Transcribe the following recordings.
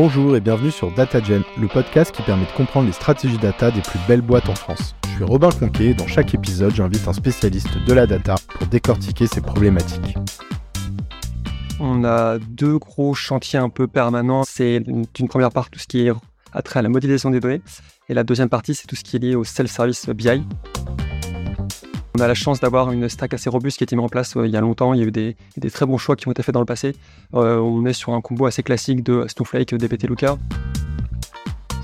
Bonjour et bienvenue sur DataGen, le podcast qui permet de comprendre les stratégies data des plus belles boîtes en France. Je suis Robin Conquet et dans chaque épisode, j'invite un spécialiste de la data pour décortiquer ses problématiques. On a deux gros chantiers un peu permanents. C'est une première partie, tout ce qui est attrait à la modélisation des données. Et la deuxième partie, c'est tout ce qui est lié au self-service BI. On a la chance d'avoir une stack assez robuste qui a été mise en place il y a longtemps. Il y a eu des très bons choix qui ont été faits dans le passé. On est sur un combo assez classique de Snowflake, DBT, Looker.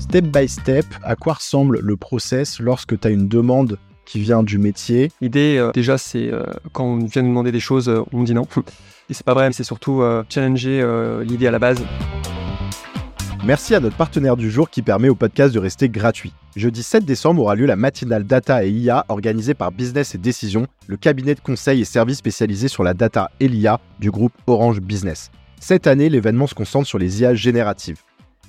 Step by step, à quoi ressemble le process lorsque tu as une demande qui vient du métier? L'idée, déjà, c'est quand on vient nous demander des choses, on dit non. Et c'est pas vrai, mais c'est surtout challenger l'idée à la base. Merci à notre partenaire du jour qui permet au podcast de rester gratuit. Jeudi 7 décembre aura lieu la matinale Data et IA organisée par Business & Decision, le cabinet de conseil et services spécialisé sur la data et l'IA du groupe Orange Business. Cette année, l'événement se concentre sur les IA génératives.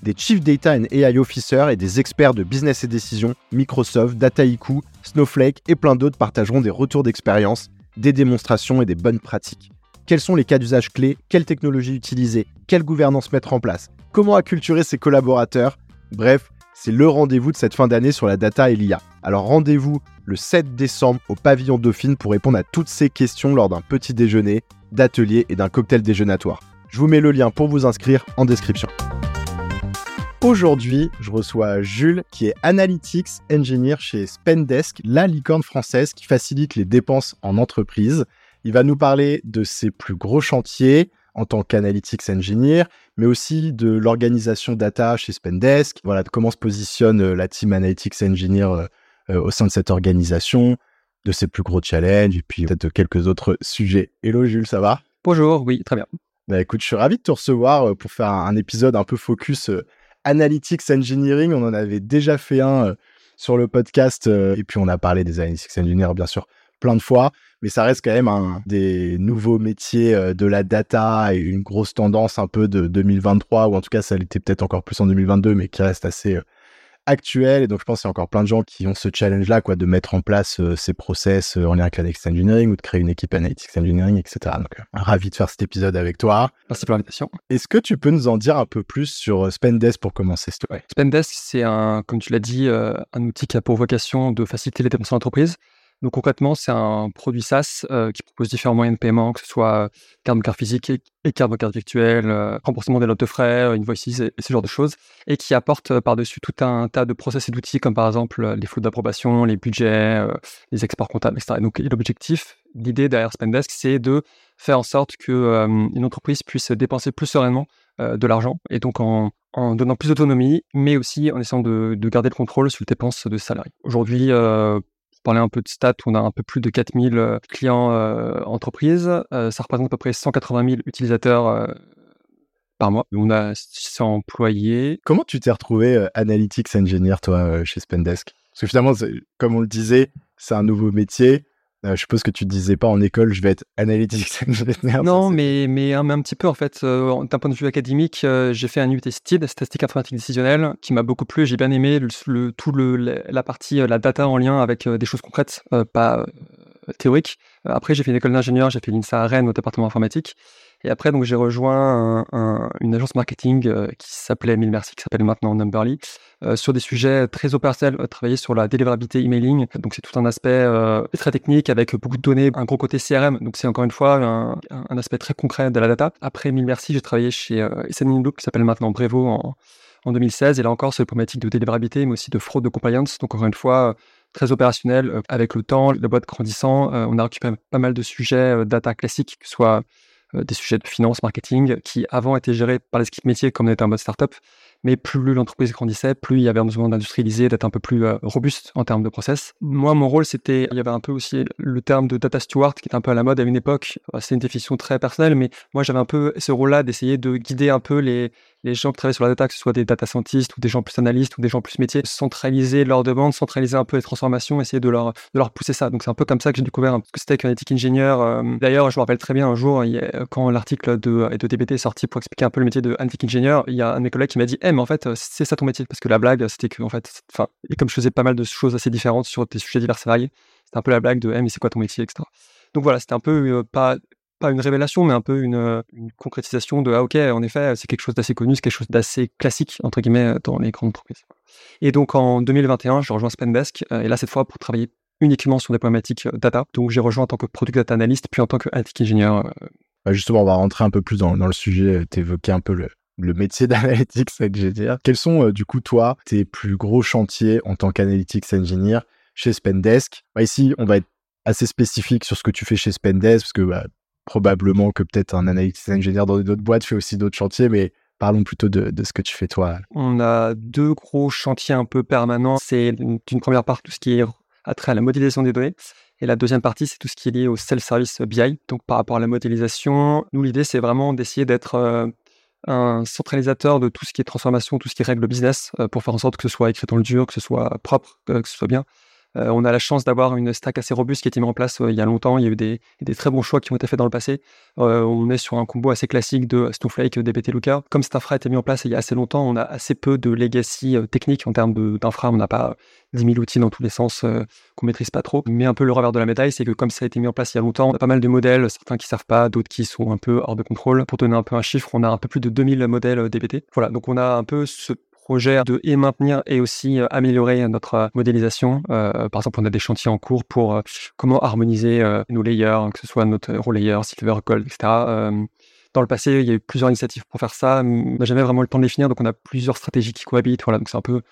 Des Chief Data and AI Officers et des experts de Business & Decision, Microsoft, Dataiku, Snowflake et plein d'autres partageront des retours d'expérience, des démonstrations et des bonnes pratiques. Quels sont les cas d'usage clés? Quelles technologies utiliser? Quelle gouvernance mettre en place? Comment acculturer ses collaborateurs? Bref, c'est le rendez-vous de cette fin d'année sur la data et l'IA. Alors rendez-vous le 7 décembre au pavillon Dauphine pour répondre à toutes ces questions lors d'un petit déjeuner, d'atelier et d'un cocktail déjeunatoire. Je vous mets le lien pour vous inscrire en description. Aujourd'hui, je reçois Jules qui est Analytics Engineer chez Spendesk, la licorne française qui facilite les dépenses en entreprise. Il va nous parler de ses plus gros chantiers en tant qu'analytics engineer, mais aussi de l'organisation data chez Spendesk, voilà, de comment se positionne la team analytics engineer au sein de cette organisation, de ses plus gros challenges, et puis peut-être de quelques autres sujets. Hello Jules, ça va? Bonjour, oui, très bien. Bah écoute, je suis ravi de te recevoir pour faire un épisode un peu focus analytics engineering. On en avait déjà fait un sur le podcast, et puis on a parlé des analytics engineers, bien sûr, plein de fois, mais ça reste quand même un des nouveaux métiers de la data et une grosse tendance un peu de 2023, ou en tout cas ça l'était peut-être encore plus en 2022, mais qui reste assez actuelle. Et donc je pense qu'il y a encore plein de gens qui ont ce challenge-là, quoi, de mettre en place ces process en lien avec l'analytics engineering ou de créer une équipe analytics engineering, etc. Donc ravi de faire cet épisode avec toi. Merci pour l'invitation. Est-ce que tu peux nous en dire un peu plus sur Spendesk pour commencer? Ouais. Spendesk, c'est comme tu l'as dit, un outil qui a pour vocation de faciliter les dépenses en entreprise. Donc concrètement, c'est un produit SaaS qui propose différents moyens de paiement, que ce soit carte bancaire physique et carte bancaire virtuelle, remboursement des lots de frais, invoices et ce genre de choses, et qui apporte par-dessus tout un tas de process et d'outils comme par exemple les flux d'approbation, les budgets, les experts comptables, etc. Et donc l'objectif, l'idée derrière Spendesk, c'est de faire en sorte qu'une entreprise puisse dépenser plus sereinement de l'argent, et donc en donnant plus d'autonomie, mais aussi en essayant de garder le contrôle sur les dépenses de salariés. Aujourd'hui, parler un peu de stats, on a un peu plus de 4000 clients entreprises. Ça représente à peu près 180 000 utilisateurs par mois. On a 600 employés. Comment tu t'es retrouvé Analytics Engineer, toi, chez Spendesk? Parce que finalement, comme on le disait, c'est un nouveau métier. Je suppose que tu ne disais pas en école, je vais être Analytics Engineer. Non, mais un petit peu, en fait. D'un point de vue académique, j'ai fait un UT STID, statistique informatique décisionnelle, qui m'a beaucoup plu. J'ai bien aimé la partie, la data en lien avec des choses concrètes, pas théoriques. Après, j'ai fait une école d'ingénieur, j'ai fait l'INSA à Rennes au département informatique. Et après, donc, j'ai rejoint une agence marketing qui s'appelait Mille Merci, qui s'appelle maintenant Numberly, sur des sujets très opérationnels, travailler sur la délivrabilité emailing. Donc, c'est tout un aspect très technique avec beaucoup de données, un gros côté CRM. Donc, c'est encore une fois un aspect très concret de la data. Après Mille Merci, j'ai travaillé chez Look, qui s'appelle maintenant Brevo en 2016. Et là encore, c'est une problématique de délivrabilité, mais aussi de fraude, de compliance. Donc, encore une fois, très opérationnel avec le temps, la boîte grandissant. On a récupéré pas mal de sujets data classiques, que ce soit des sujets de finance, marketing, qui avant étaient gérés par les équipes métiers comme on était en mode start-up, mais plus l'entreprise grandissait, plus il y avait un besoin d'industrialiser, d'être un peu plus robuste en termes de process. Moi, mon rôle, c'était, il y avait un peu aussi le terme de data steward qui était un peu à la mode à une époque. C'est une définition très personnelle, mais moi, j'avais un peu ce rôle-là d'essayer de guider un peu les gens qui travaillent sur la data, que ce soit des data scientists ou des gens plus analystes ou des gens plus métiers, centraliser leurs demandes, centraliser un peu les transformations, essayer de leur pousser ça. Donc c'est un peu comme ça que j'ai découvert ce que c'était qu'analytic engineer. D'ailleurs, je me rappelle très bien un jour, quand l'article de DBT est sorti pour expliquer un peu le métier de analytic engineer, il y a un de mes collègues qui m'a dit mais en fait, c'est ça ton métier. » Parce que la blague, c'était que en fait, et comme je faisais pas mal de choses assez différentes sur des sujets divers et variés, c'était un peu la blague de mais c'est quoi ton métier, etc. Donc voilà, c'était un peu pas pas une révélation, mais un peu une concrétisation de « Ah ok, en effet, c'est quelque chose d'assez connu, c'est quelque chose d'assez classique, entre guillemets, dans les grandes entreprises. » Et donc, en 2021, je rejoins Spendesk, et là, cette fois, pour travailler uniquement sur des problématiques data. Donc, j'ai rejoint en tant que product data analyst, puis en tant que IT engineer. Justement, on va rentrer un peu plus dans le sujet. Tu évoquais un peu le métier d'analytics, c'est que j'ai dit. Quels sont, du coup, toi, tes plus gros chantiers en tant qu'analytics engineer chez Spendesk? Ici, on va être assez spécifique sur ce que tu fais chez Spendesk, parce que probablement que peut-être un analytics engineer dans d'autres boîtes fait aussi d'autres chantiers, mais parlons plutôt de ce que tu fais toi. On a deux gros chantiers un peu permanents. C'est d'une première part tout ce qui est attrait à la modélisation des données. Et la deuxième partie, c'est tout ce qui est lié au self-service BI. Donc, par rapport à la modélisation, nous, l'idée, c'est vraiment d'essayer d'être un centralisateur de tout ce qui est transformation, tout ce qui est règle business, pour faire en sorte que ce soit écrit dans le dur, que ce soit propre, que ce soit bien. On a la chance d'avoir une stack assez robuste qui a été mise en place il y a longtemps. Il y a eu des très bons choix qui ont été faits dans le passé. On est sur un combo assez classique de Snowflake, DBT, Looker. Comme cette infra a été mise en place il y a assez longtemps, on a assez peu de legacy technique en termes d'infra. On n'a pas 10 000 outils dans tous les sens qu'on ne maîtrise pas trop. Mais un peu le revers de la médaille, c'est que comme ça a été mis en place il y a longtemps, on a pas mal de modèles, certains qui ne servent pas, d'autres qui sont un peu hors de contrôle. Pour donner un peu un chiffre, on a un peu plus de 2000 modèles DBT. Voilà, donc on a un peu ce projet de maintenir et aussi améliorer notre modélisation. Par exemple, on a des chantiers en cours pour comment harmoniser nos layers, que ce soit notre raw layer, silver, gold, etc. Dans le passé, il y a eu plusieurs initiatives pour faire ça. On n'a jamais vraiment le temps de les finir, donc on a plusieurs stratégies qui cohabitent. Voilà, donc c'est un peu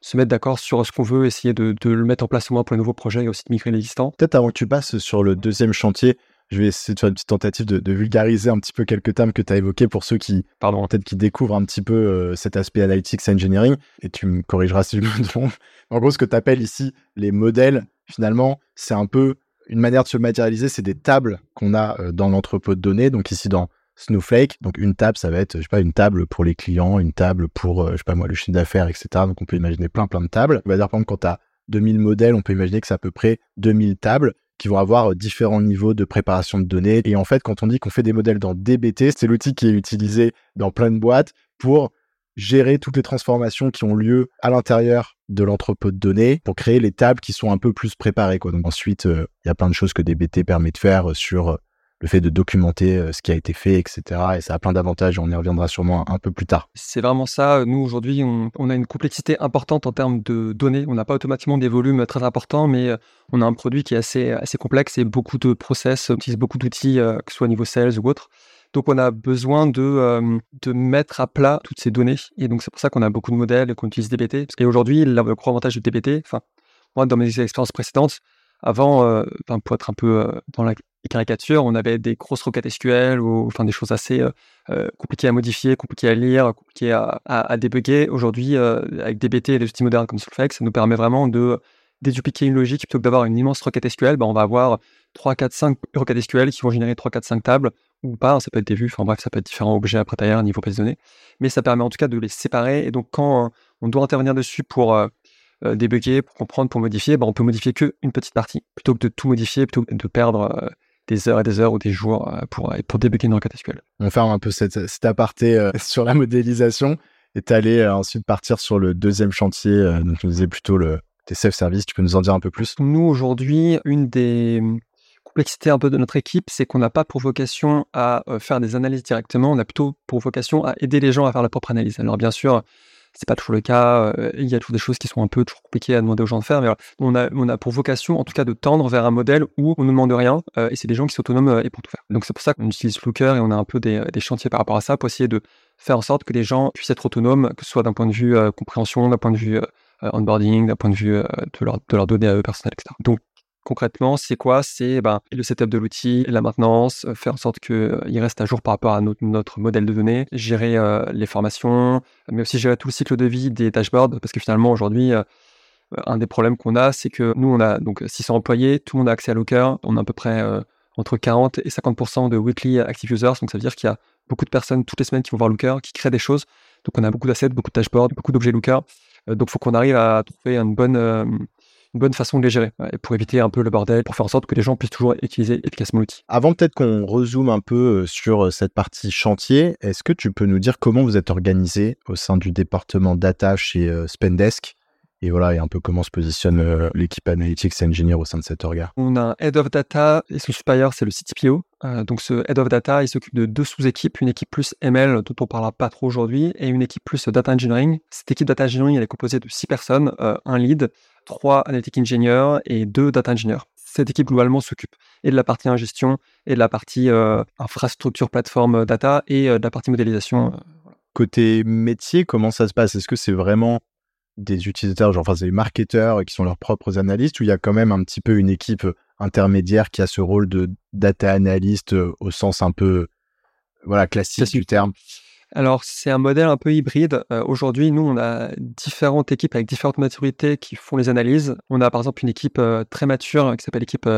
se mettre d'accord sur ce qu'on veut, essayer de le mettre en place au moins pour les nouveaux projets et aussi de migrer l'existant. Peut-être avant que tu passes sur le deuxième chantier, je vais essayer de faire une petite tentative de vulgariser un petit peu quelques termes que tu as évoqués pour ceux qui, peut-être, qui découvrent un petit peu cet aspect analytics engineering. Et tu me corrigeras si je me trompe. En gros, ce que tu appelles ici les modèles, finalement, c'est un peu une manière de se matérialiser. C'est des tables qu'on a dans l'entrepôt de données. Donc ici, dans Snowflake, donc une table, ça va être, je sais pas, une table pour les clients, une table pour, je sais pas moi, le chiffre d'affaires, etc. Donc on peut imaginer plein de tables. On va dire, par exemple, quand tu as 2000 modèles, on peut imaginer que c'est à peu près 2000 tables qui vont avoir différents niveaux de préparation de données. Et en fait, quand on dit qu'on fait des modèles dans DBT, c'est l'outil qui est utilisé dans plein de boîtes pour gérer toutes les transformations qui ont lieu à l'intérieur de l'entrepôt de données pour créer les tables qui sont un peu plus préparées, quoi. Donc ensuite, il y a plein de choses que DBT permet de faire sur le fait de documenter ce qui a été fait, etc. Et ça a plein d'avantages, on y reviendra sûrement un peu plus tard. C'est vraiment ça. Nous, aujourd'hui, on a une complexité importante en termes de données. On n'a pas automatiquement des volumes très importants, mais on a un produit qui est assez complexe et beaucoup de process, on utilise beaucoup d'outils, que ce soit au niveau sales ou autre. Donc, on a besoin de mettre à plat toutes ces données. Et donc, c'est pour ça qu'on a beaucoup de modèles et qu'on utilise DBT. Et aujourd'hui, le gros avantage de DBT, enfin, moi, dans mes expériences précédentes, avant, pour être un peu dans la caricature, on avait des grosses requêtes SQL ou des choses assez compliquées à modifier, compliquées à lire, compliquées à débugger. Aujourd'hui, avec DBT et les outils modernes comme Snowflake, ça nous permet vraiment de dédupliquer une logique. Plutôt que d'avoir une immense requête SQL, on va avoir 3, 4, 5 requêtes SQL qui vont générer 3, 4, 5 tables ou pas. Ça peut être des vues, ça peut être différents objets après tailleur, niveau base de données. Mais ça permet en tout cas de les séparer. Et donc, quand on doit intervenir dessus pour débugger, pour comprendre, pour modifier, on peut modifier qu'une petite partie, plutôt que de tout modifier, plutôt que de perdre des heures et des heures ou des jours pour débugger une requête SQL. On ferme un peu cet aparté sur la modélisation et tu allais ensuite partir sur le deuxième chantier, donc tu disais plutôt tes self-service, tu peux nous en dire un peu plus? Nous, aujourd'hui, une des complexités un peu de notre équipe, c'est qu'on n'a pas pour vocation à faire des analyses directement, on a plutôt pour vocation à aider les gens à faire leur propre analyse. Alors bien sûr, c'est pas toujours le cas, il y a toujours des choses qui sont un peu trop compliquées à demander aux gens de faire, mais voilà. On a pour vocation, en tout cas, de tendre vers un modèle où on ne demande rien, et c'est des gens qui sont autonomes et pour tout faire. Donc c'est pour ça qu'on utilise Looker et on a un peu des chantiers par rapport à ça pour essayer de faire en sorte que les gens puissent être autonomes, que ce soit d'un point de vue compréhension, d'un point de vue onboarding, d'un point de vue de leurs données à eux personnelles, etc. Donc concrètement, c'est quoi? C'est le setup de l'outil, la maintenance, faire en sorte qu'il reste à jour par rapport à notre modèle de données, gérer les formations, mais aussi gérer tout le cycle de vie des dashboards, parce que finalement, aujourd'hui, un des problèmes qu'on a, c'est que nous, on a donc 600 employés, tout le monde a accès à Looker, on a à peu près entre 40 et 50% de weekly active users, donc ça veut dire qu'il y a beaucoup de personnes toutes les semaines qui vont voir Looker, qui créent des choses, donc on a beaucoup d'assets, beaucoup de dashboards, beaucoup d'objets Looker, donc il faut qu'on arrive à trouver une bonne façon de les gérer, pour éviter un peu le bordel, pour faire en sorte que les gens puissent toujours utiliser efficacement l'outil. Avant peut-être qu'on rezoome un peu sur cette partie chantier, est-ce que tu peux nous dire comment vous êtes organisé au sein du département data chez Spendesk Et voilà, et un peu comment se positionne l'équipe Analytics et Engineer au sein de cet orga. On a un Head of Data et son supérieur, c'est le CTPO. Donc ce Head of Data, il s'occupe de deux sous-équipes, une équipe plus ML, dont on ne parlera pas trop aujourd'hui, et une équipe plus Data Engineering. Cette équipe Data Engineering, elle est composée de 6 personnes, un lead, 3 Analytics Engineers et 2 Data Engineers. Cette équipe, globalement, s'occupe et de la partie ingestion, et de la partie infrastructure, plateforme data, et de la partie modélisation. Voilà. Côté métier, comment ça se passe ? Est-ce que c'est vraiment des utilisateurs, genre, enfin, c'est les marketeurs qui sont leurs propres analystes, ou il y a quand même un petit peu une équipe intermédiaire qui a ce rôle de data analyst au sens un peu voilà, classique du terme ? Alors, c'est un modèle un peu hybride. Aujourd'hui, nous, on a différentes équipes avec différentes maturités qui font les analyses. On a par exemple une équipe très mature qui s'appelle l'équipe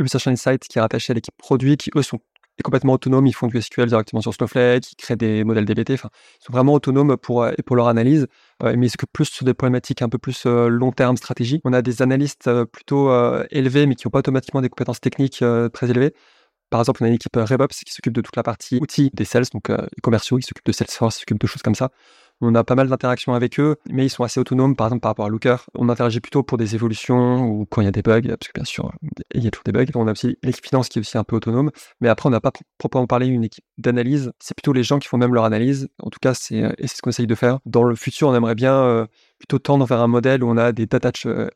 Research Insights, qui est rattachée à l'équipe produit, qui eux sont complètement autonomes. Ils font du SQL directement sur Snowflake, ils créent des modèles DBT. Enfin, ils sont vraiment autonomes pour leur analyse, mais ils s'occupent plus sur des problématiques un peu plus long terme, stratégie. On a des analystes plutôt élevés, mais qui n'ont pas automatiquement des compétences techniques très élevées. Par exemple, on a une équipe RevOps qui s'occupe de toute la partie outils des sales, donc commerciaux, qui s'occupent de Salesforce, qui s'occupent de choses comme ça. On a pas mal d'interactions avec eux, mais ils sont assez autonomes, par exemple, par rapport à Looker. On interagit plutôt pour des évolutions ou quand il y a des bugs, parce que bien sûr, il y a toujours des bugs. On a aussi l'équipe finance qui est aussi un peu autonome, mais après, on n'a pas proprement parlé une équipe d'analyse. C'est plutôt les gens qui font même leur analyse. En tout cas, c'est ce qu'on essaye de faire. Dans le futur, on aimerait bien plutôt tendre vers un modèle où on a des data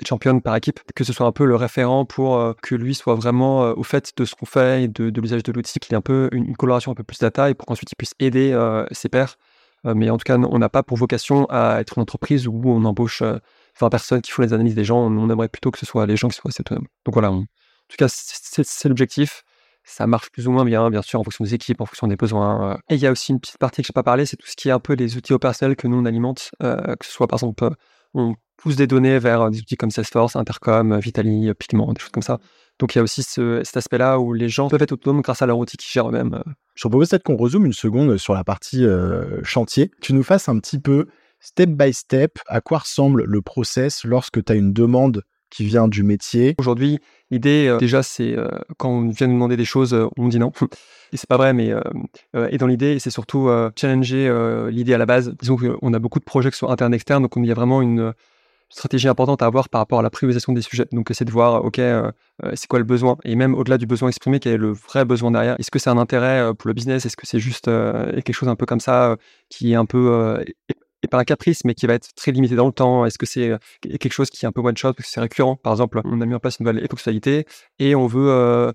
champions par équipe, que ce soit un peu le référent pour que lui soit vraiment au fait de ce qu'on fait et de l'usage de l'outil, qu'il ait un peu une coloration un peu plus data et pour qu'ensuite il puisse aider ses pairs. Mais en tout cas, on n'a pas pour vocation à être une entreprise où on embauche 20 personnes qui font les analyses des gens. On aimerait plutôt que ce soit les gens qui soient assez autonomes. Donc voilà, en tout cas, c'est l'objectif. Ça marche plus ou moins bien, bien sûr, en fonction des équipes, en fonction des besoins. Et il y a aussi une petite partie que je n'ai pas parlé, c'est tout ce qui est un peu les outils opérationnels que nous, on alimente. Que ce soit, par exemple, on pousse des données vers des outils comme Salesforce, Intercom, Vitaly, Pigment, des choses comme ça. Donc il y a aussi cet aspect-là où les gens peuvent être autonomes grâce à leur outil qu'ils gèrent eux-mêmes. Je propose peut-être qu'on rezoome une seconde sur la partie chantier. Tu nous fasses un petit peu, step by step, à quoi ressemble le process lorsque tu as une demande qui vient du métier. Aujourd'hui, l'idée, déjà, c'est quand on vient nous demander des choses, on dit non. Et c'est pas vrai, mais et dans l'idée, c'est surtout challenger l'idée à la base. Disons qu'on a beaucoup de projets qui sont internes et externes, donc il y a vraiment une stratégie importante à avoir par rapport à la priorisation des sujets. Donc, c'est de voir, OK, c'est quoi le besoin ? Et même au-delà du besoin exprimé, quel est le vrai besoin derrière ? Est-ce que c'est un intérêt pour le business ? Est-ce que c'est juste quelque chose un peu comme ça qui est un peu par un caprice, mais qui va être très limité dans le temps. Est-ce que c'est quelque chose qui est un peu one-shot, parce que c'est récurrent ? Par exemple, on a mis en place une nouvelle éponctualité et on veut,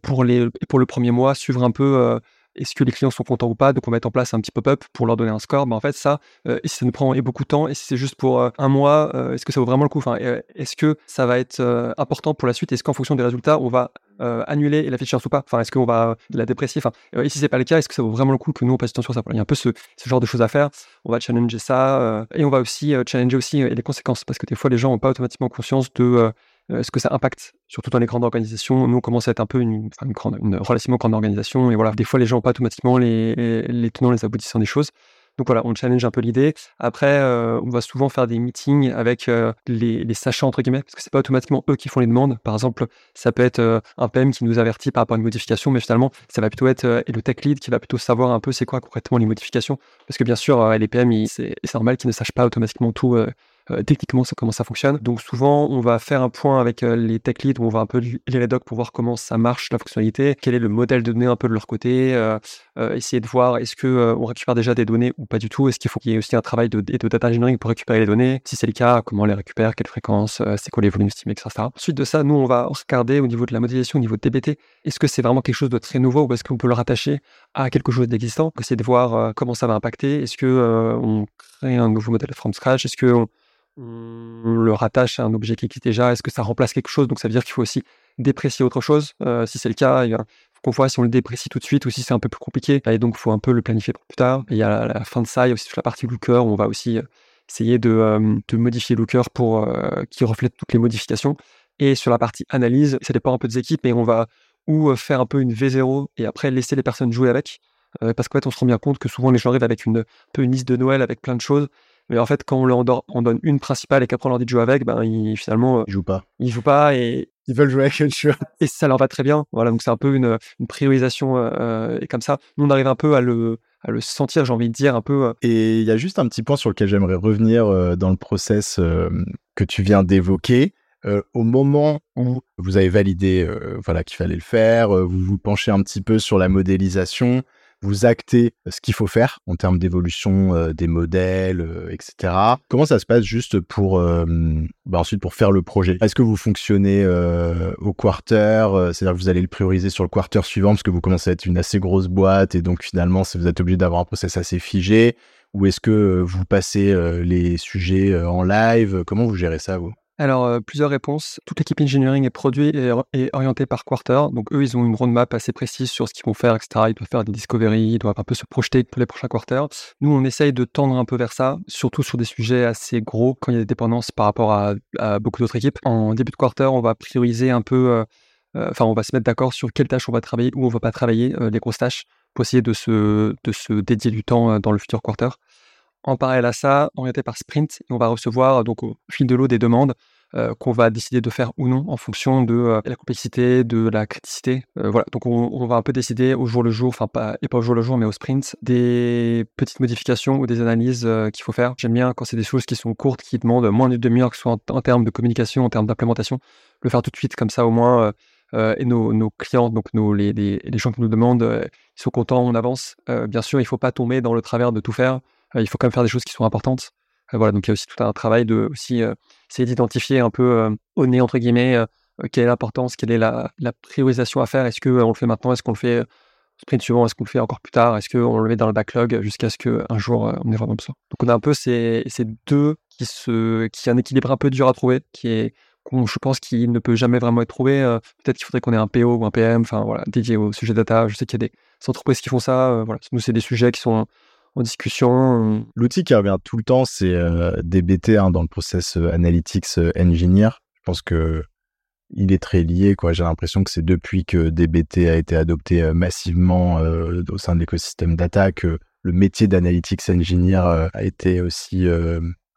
pour le premier mois, suivre un peu est-ce que les clients sont contents ou pas. Donc, on va mettre en place un petit pop-up pour leur donner un score. Ben, en fait, ça, si ça nous prend beaucoup de temps, et si c'est juste pour un mois, est-ce que ça vaut vraiment le coup ? Enfin, est-ce que ça va être important pour la suite ? Est-ce qu'en fonction des résultats, on va annuler et la feature ou pas ? Enfin, est-ce qu'on va la déprécier ? Enfin, et si c'est pas le cas, est-ce que ça vaut vraiment le coup que nous on passe du temps sur ça ? Voilà, il y a un peu ce genre de choses à faire. On va challenger ça et on va aussi challenger aussi les conséquences, parce que des fois les gens n'ont pas automatiquement conscience de ce que ça impacte, surtout dans les grandes organisations. Nous, on commence à être un peu une relativement grande organisation, et voilà, des fois les gens n'ont pas automatiquement les tenants, les aboutissants des choses. Donc voilà, on challenge un peu l'idée. Après, on va souvent faire des meetings avec les sachants, entre guillemets, parce que c'est pas automatiquement eux qui font les demandes. Par exemple, ça peut être un PM qui nous avertit par rapport à une modification, mais finalement, ça va plutôt être le tech lead qui va plutôt savoir un peu c'est quoi concrètement les modifications. Parce que bien sûr, les PM, c'est normal qu'ils ne sachent pas automatiquement tout techniquement, comment ça fonctionne. Donc souvent, on va faire un point avec les tech leads, où on va un peu lire les docs pour voir comment ça marche, la fonctionnalité, quel est le modèle de données un peu de leur côté, essayer de voir est-ce qu'on récupère déjà des données ou pas du tout, est-ce qu'il faut qu'il y ait aussi un travail de data engineering pour récupérer les données, si c'est le cas, comment on les récupère, quelle fréquence, c'est quoi les volumes estimés, etc. Ensuite de ça, nous, on va regarder au niveau de la modélisation, au niveau de DBT, est-ce que c'est vraiment quelque chose de très nouveau ou est-ce qu'on peut le rattacher à quelque chose d'existant, essayer de voir comment ça va impacter, est-ce qu'on crée un nouveau modèle from scratch, est-ce qu'on le rattache à un objet qui existe déjà, est-ce que ça remplace quelque chose, donc ça veut dire qu'il faut aussi déprécier autre chose, si c'est le cas, il faut qu'on voit si on le déprécie tout de suite ou si c'est un peu plus compliqué, et donc il faut un peu le planifier pour plus tard. Et à la fin de ça, il y a aussi toute la partie Looker, où on va aussi essayer de modifier Looker pour qu'il reflète toutes les modifications. Et sur la partie analyse, ça dépend un peu des équipes, mais on va ou faire un peu une V0 et après laisser les personnes jouer avec, parce qu'en fait on se rend bien compte que souvent les gens arrivent avec une liste de Noël avec plein de choses. Mais en fait, quand on leur donne une principale et qu'après on leur dit de jouer avec, ben finalement, ils jouent pas. Ils jouent pas et ils veulent jouer avec une chose. Et ça leur va très bien. Voilà, donc c'est un peu une priorisation et comme ça, nous on arrive un peu à le sentir, j'ai envie de dire un peu. Et il y a juste un petit point sur lequel j'aimerais revenir dans le process que tu viens d'évoquer, au moment où vous avez validé qu'il fallait le faire, vous vous penchez un petit peu sur la modélisation, vous actez ce qu'il faut faire en termes d'évolution des modèles, etc. Comment ça se passe juste pour ensuite pour faire le projet? Est-ce que vous fonctionnez au quarter, c'est-à-dire que vous allez le prioriser sur le quarter suivant parce que vous commencez à être une assez grosse boîte et donc finalement vous êtes obligé d'avoir un process assez figé, ou est-ce que vous passez les sujets en live? Comment vous gérez ça, vous? Alors, plusieurs réponses. Toute l'équipe engineering et produit est orientée par quarter. Donc, eux, ils ont une roadmap assez précise sur ce qu'ils vont faire, etc. Ils doivent faire des discoveries, ils doivent un peu se projeter pour les prochains quarters. Nous, on essaye de tendre un peu vers ça, surtout sur des sujets assez gros, quand il y a des dépendances par rapport à beaucoup d'autres équipes. En début de quarter, on va prioriser un peu, on va se mettre d'accord sur quelles tâches on va travailler ou on ne va pas travailler, les grosses tâches, pour essayer de se dédier du temps dans le futur quarter. En parallèle à ça, orienté par sprint, on va recevoir donc au fil de l'eau des demandes qu'on va décider de faire ou non en fonction de la complexité, de la criticité. Donc on va un peu décider au jour le jour, pas au jour le jour, mais au sprint, des petites modifications ou des analyses qu'il faut faire. J'aime bien quand c'est des choses qui sont courtes, qui demandent moins d'une demi-heure, que ce soit en termes de communication, en termes d'implémentation, le faire tout de suite comme ça au moins. Et nos clients, donc les gens qui nous demandent, ils sont contents, on avance. Bien sûr, il ne faut pas tomber dans le travers de tout faire. Il faut quand même faire des choses qui sont importantes. Donc il y a aussi tout un travail essayer d'identifier un peu au nez, entre guillemets, quelle est l'importance, quelle est la priorisation à faire. Est-ce qu'on le fait maintenant? Est-ce qu'on le fait sprint suivant? Est-ce qu'on le fait encore plus tard? Est-ce qu'on le met dans le backlog jusqu'à ce qu'un jour, on ait vraiment besoin? Donc on a un peu ces deux qui est un équilibre un peu dur à trouver, je pense qu'il ne peut jamais vraiment être trouvé. Peut-être qu'il faudrait qu'on ait un PO ou un PM, dédié au sujet data. Je sais qu'il y a des entreprises qui font ça. Nous, c'est des sujets qui sont en discussion. L'outil qui revient tout le temps, c'est DBT dans le process Analytics Engineer. Je pense qu'il est très lié, quoi. J'ai l'impression que c'est depuis que DBT a été adopté massivement au sein de l'écosystème data que le métier d'Analytics Engineer a été aussi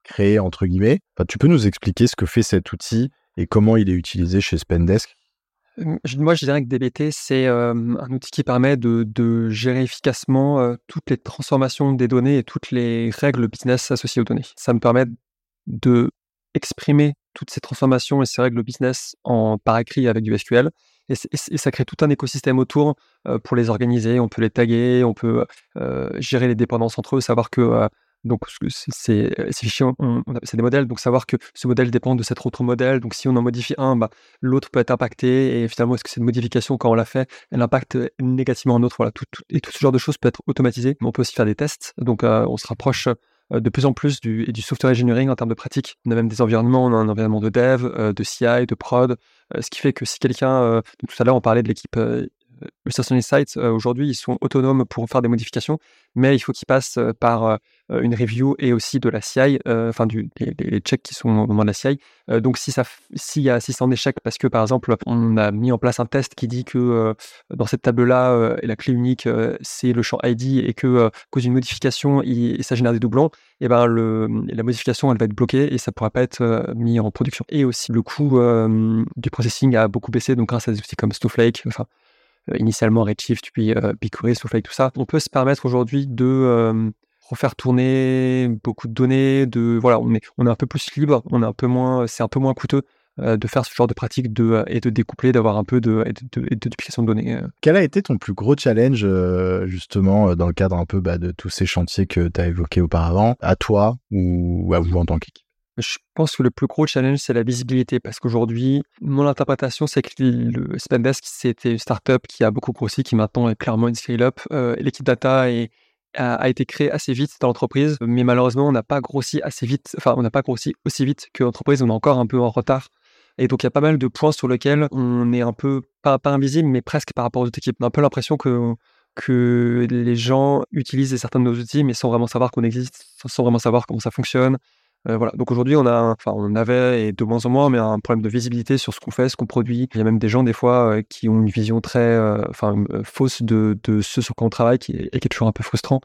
créé, entre guillemets. Tu peux nous expliquer ce que fait cet outil et comment il est utilisé chez Spendesk? Moi, je dirais que DBT, c'est un outil qui permet de gérer efficacement toutes les transformations des données et toutes les règles business associées aux données. Ça me permet d'exprimer toutes ces transformations et ces règles business par écrit avec du SQL. Et ça crée tout un écosystème autour pour les organiser. On peut les taguer, on peut gérer les dépendances entre eux, savoir que... Donc, ces fichiers, on appelle ça des modèles. Donc, savoir que ce modèle dépend de cet autre modèle. Donc, si on en modifie un, l'autre peut être impacté. Et finalement, est-ce que cette modification, quand on la fait, elle impacte négativement un autre? Tout ce genre de choses peut être automatisé. Mais on peut aussi faire des tests. Donc, on se rapproche de plus en plus du software engineering en termes de pratique. On a même des environnements. On a un environnement de dev, de CI, de prod. Ce qui fait que si quelqu'un... tout à l'heure, on parlait de l'équipe... Research Insights, aujourd'hui, ils sont autonomes pour faire des modifications, mais il faut qu'ils passent par une review et aussi de la CI, les checks qui sont au moment de la CI. Donc, si c'est en échec, parce que, par exemple, on a mis en place un test qui dit que dans cette table-là, la clé unique, c'est le champ ID et que à cause d'une modification, ça génère des doublons, et la modification, elle va être bloquée et ça ne pourra pas être mis en production. Et aussi, le coût du processing a beaucoup baissé, donc grâce à des outils comme Snowflake, initialement Redshift, puis BigQuery, Snowflake, tout ça. On peut se permettre aujourd'hui de refaire tourner beaucoup de données, on est un peu plus libre, c'est un peu moins coûteux de faire ce genre de pratique et de découpler, d'avoir un peu de duplication de données. Quel a été ton plus gros challenge, justement, dans le cadre un peu de tous ces chantiers que tu as évoqués auparavant, à toi ou à vous en tant qu'équipe? Je pense que le plus gros challenge, c'est la visibilité, parce qu'aujourd'hui, mon interprétation, c'est que le Spendesk, c'était une startup qui a beaucoup grossi, qui maintenant est clairement une scale-up. L'équipe data a été créée assez vite dans l'entreprise, mais malheureusement, on n'a pas grossi assez vite. On n'a pas grossi aussi vite que l'entreprise. On est encore un peu en retard. Et donc, il y a pas mal de points sur lesquels on est un peu, pas invisible, mais presque par rapport aux autres équipes. On a un peu l'impression que les gens utilisent certains de nos outils, mais sans vraiment savoir qu'on existe, sans vraiment savoir comment ça fonctionne. Donc aujourd'hui, on avait, et de moins en moins, mais un problème de visibilité sur ce qu'on fait, ce qu'on produit. Il y a même des gens, des fois, qui ont une vision très fausse de ce sur quoi on travaille, et qui est toujours un peu frustrant.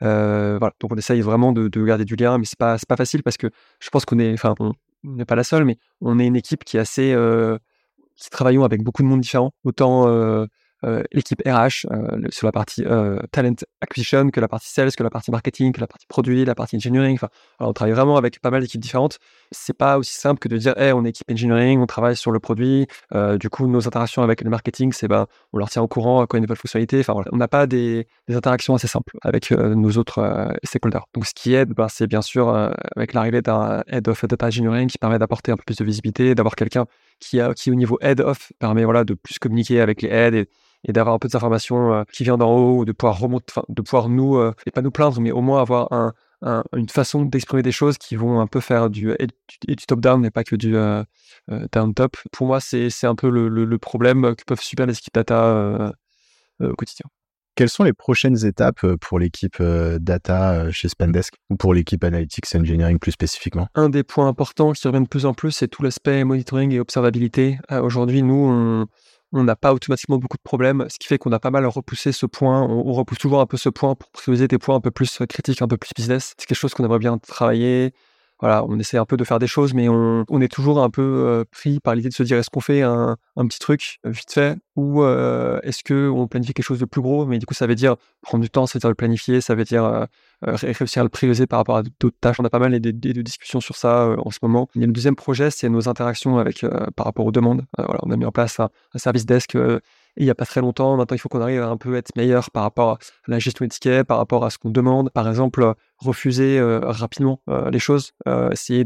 Donc on essaye vraiment de garder du lien, mais c'est pas facile, parce que je pense qu'on est, on n'est pas la seule, mais on est une équipe qui est assez... qui travaillons avec beaucoup de monde différent. Autant l'équipe RH sur la partie talent acquisition, que la partie sales, que la partie marketing, que la partie produit, la partie engineering. Enfin, on travaille vraiment avec pas mal d'équipes différentes. C'est pas aussi simple que de dire hey, on est équipe engineering, on travaille sur le produit. Du coup, nos interactions avec le marketing, c'est on leur tient au courant quand il y a une nouvelle fonctionnalité. Enfin, voilà. On n'a pas des interactions assez simples avec nos autres stakeholders. Donc, ce qui aide, c'est bien sûr avec l'arrivée d'un head of data engineering qui permet d'apporter un peu plus de visibilité, d'avoir quelqu'un qui au niveau head of permet de plus communiquer avec les heads et d'avoir un peu d'informations qui vient d'en haut, de pouvoir remonter, de pouvoir nous et pas nous plaindre, mais au moins avoir une façon d'exprimer des choses qui vont un peu faire du top-down et pas que du down-top. Pour moi, c'est un peu le problème que peuvent subir les équipes data au quotidien. Quelles sont les prochaines étapes pour l'équipe data chez Spendesk ou pour l'équipe Analytics Engineering plus spécifiquement? Un des points importants qui revient de plus en plus, c'est tout l'aspect monitoring et observabilité. Aujourd'hui, nous, on n'a pas automatiquement beaucoup de problèmes, ce qui fait qu'on a pas mal repoussé ce point. On repousse toujours un peu ce point pour prioriser des points un peu plus critiques, un peu plus business. C'est quelque chose qu'on aimerait bien travailler. Voilà, on essaie un peu de faire des choses, mais on est toujours un peu pris par l'idée de se dire est-ce qu'on fait un petit truc vite fait ou est-ce qu'on planifie quelque chose de plus gros, mais du coup ça veut dire prendre du temps, ça veut dire le planifier, ça veut dire réussir à le prioriser par rapport à d'autres tâches. On a pas mal de discussions sur ça en ce moment. Et le deuxième projet, c'est nos interactions avec, par rapport aux demandes. Voilà, on a mis en place un service desk il n'y a pas très longtemps. Maintenant, il faut qu'on arrive à un peu être meilleur par rapport à la gestion des tickets, par rapport à ce qu'on demande. Par exemple, refuser rapidement les choses, essayer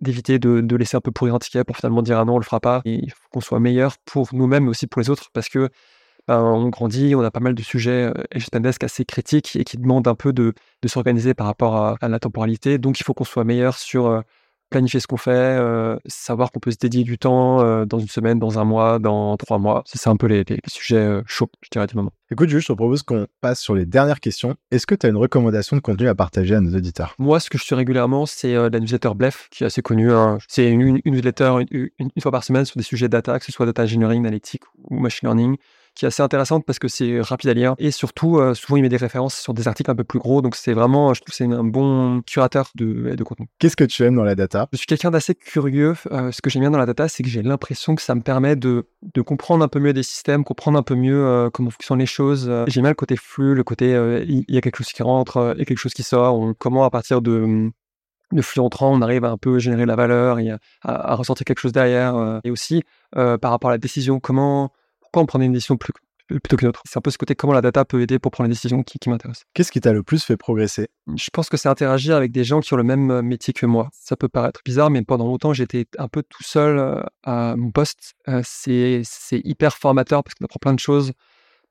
d'éviter de laisser un peu pourrir un ticket pour finalement dire ah non, on ne le fera pas. Et il faut qu'on soit meilleur pour nous-mêmes, mais aussi pour les autres, parce que on grandit, on a pas mal de sujets chez Spendesk assez critiques et qui demandent un peu de s'organiser par rapport à la temporalité. Donc, il faut qu'on soit meilleur sur planifier ce qu'on fait, savoir qu'on peut se dédier du temps dans une semaine, dans un mois, dans 3 mois. C'est un peu les sujets chauds, je dirais, du moment. Écoute, Jules, je te propose qu'on passe sur les dernières questions. Est-ce que tu as une recommandation de contenu à partager à nos auditeurs? Moi, ce que je fais régulièrement, c'est la newsletter Blef, qui est assez connue. C'est une newsletter une fois par semaine sur des sujets data, que ce soit data engineering, analytique ou machine learning, qui est assez intéressante parce que c'est rapide à lire et surtout, souvent, il met des références sur des articles un peu plus gros. Donc, c'est vraiment, je trouve, c'est un bon curateur de contenu. Qu'est-ce que tu aimes dans la data? Je suis quelqu'un d'assez curieux. Ce que j'aime bien dans la data, c'est que j'ai l'impression que ça me permet de comprendre un peu mieux des systèmes, comprendre un peu mieux comment fonctionnent les choses. J'aime bien le côté flux, le côté il y a quelque chose qui rentre, il y a quelque chose qui sort. Comment, à partir de flux entrant, on arrive à un peu générer la valeur et à ressortir quelque chose derrière. Et aussi, par rapport à la décision, pourquoi on prend une décision plutôt qu'une autre? C'est un peu ce côté comment la data peut aider pour prendre une décision qui m'intéresse. Qu'est-ce qui t'a le plus fait progresser? Je pense que c'est interagir avec des gens qui ont le même métier que moi. Ça peut paraître bizarre, mais pendant longtemps, j'étais un peu tout seul à mon poste. C'est hyper formateur parce qu'on apprend plein de choses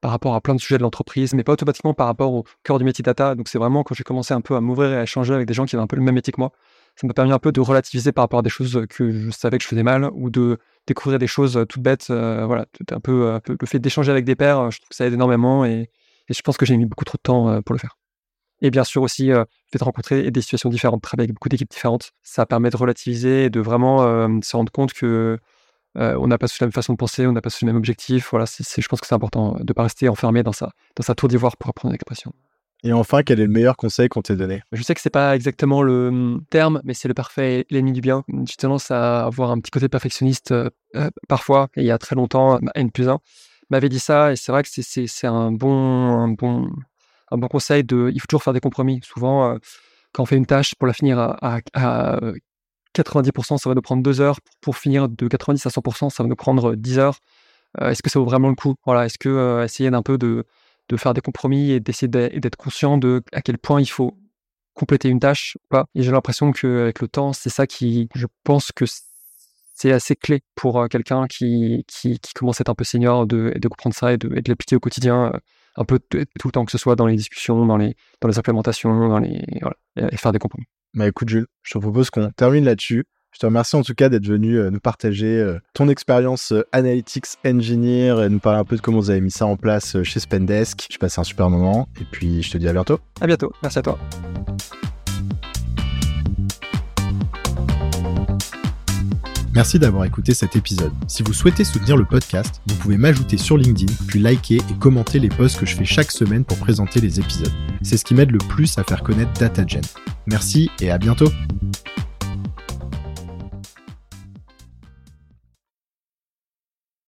par rapport à plein de sujets de l'entreprise, mais pas automatiquement par rapport au cœur du métier data. Donc c'est vraiment quand j'ai commencé un peu à m'ouvrir et à échanger avec des gens qui avaient un peu le même métier que moi, ça m'a permis un peu de relativiser par rapport à des choses que je savais que je faisais mal ou de découvrir des choses toutes bêtes. Voilà, un peu le fait d'échanger avec des pairs, je trouve que ça aide énormément et je pense que j'ai mis beaucoup trop de temps pour le faire. Et bien sûr aussi, le fait de rencontrer des situations différentes, travailler avec beaucoup d'équipes différentes, ça permet de relativiser et de vraiment se rendre compte que on n'a pas tous la même façon de penser, on n'a pas tous le même objectif. Voilà, je pense que c'est important de ne pas rester enfermé dans sa tour d'ivoire, pour reprendre l'expression. Et enfin, quel est le meilleur conseil qu'on t'ait donné? Je sais que c'est pas exactement le terme, mais c'est le parfait l'ennemi du bien. J'ai tendance à avoir un petit côté perfectionniste parfois. Et il y a très longtemps, ma N+1 m'avait dit ça, et c'est vrai que c'est un bon conseil. Il faut toujours faire des compromis. Souvent, quand on fait une tâche pour la finir à 90%, ça va nous prendre 2 heures. Pour finir de 90 à 100%, ça va nous prendre 10 heures. Est-ce que ça vaut vraiment le coup? Voilà, est-ce que essayer d'un peu de faire des compromis et d'essayer d'être conscient de à quel point il faut compléter une tâche ou pas. Et j'ai l'impression qu'avec le temps, c'est ça qui, je pense que c'est assez clé pour quelqu'un qui commence à être un peu senior, de comprendre ça et de l'appliquer au quotidien un peu tout le temps, que ce soit dans les discussions, dans les implémentations, voilà, et faire des compromis. Bah écoute Jules, je te propose qu'on termine là-dessus. Je te remercie en tout cas d'être venu nous partager ton expérience Analytics Engineer et nous parler un peu de comment vous avez mis ça en place chez Spendesk. J'ai passé un super moment et puis je te dis à bientôt. À bientôt, merci à toi. Merci d'avoir écouté cet épisode. Si vous souhaitez soutenir le podcast, vous pouvez m'ajouter sur LinkedIn, puis liker et commenter les posts que je fais chaque semaine pour présenter les épisodes. C'est ce qui m'aide le plus à faire connaître DataGen. Merci et à bientôt.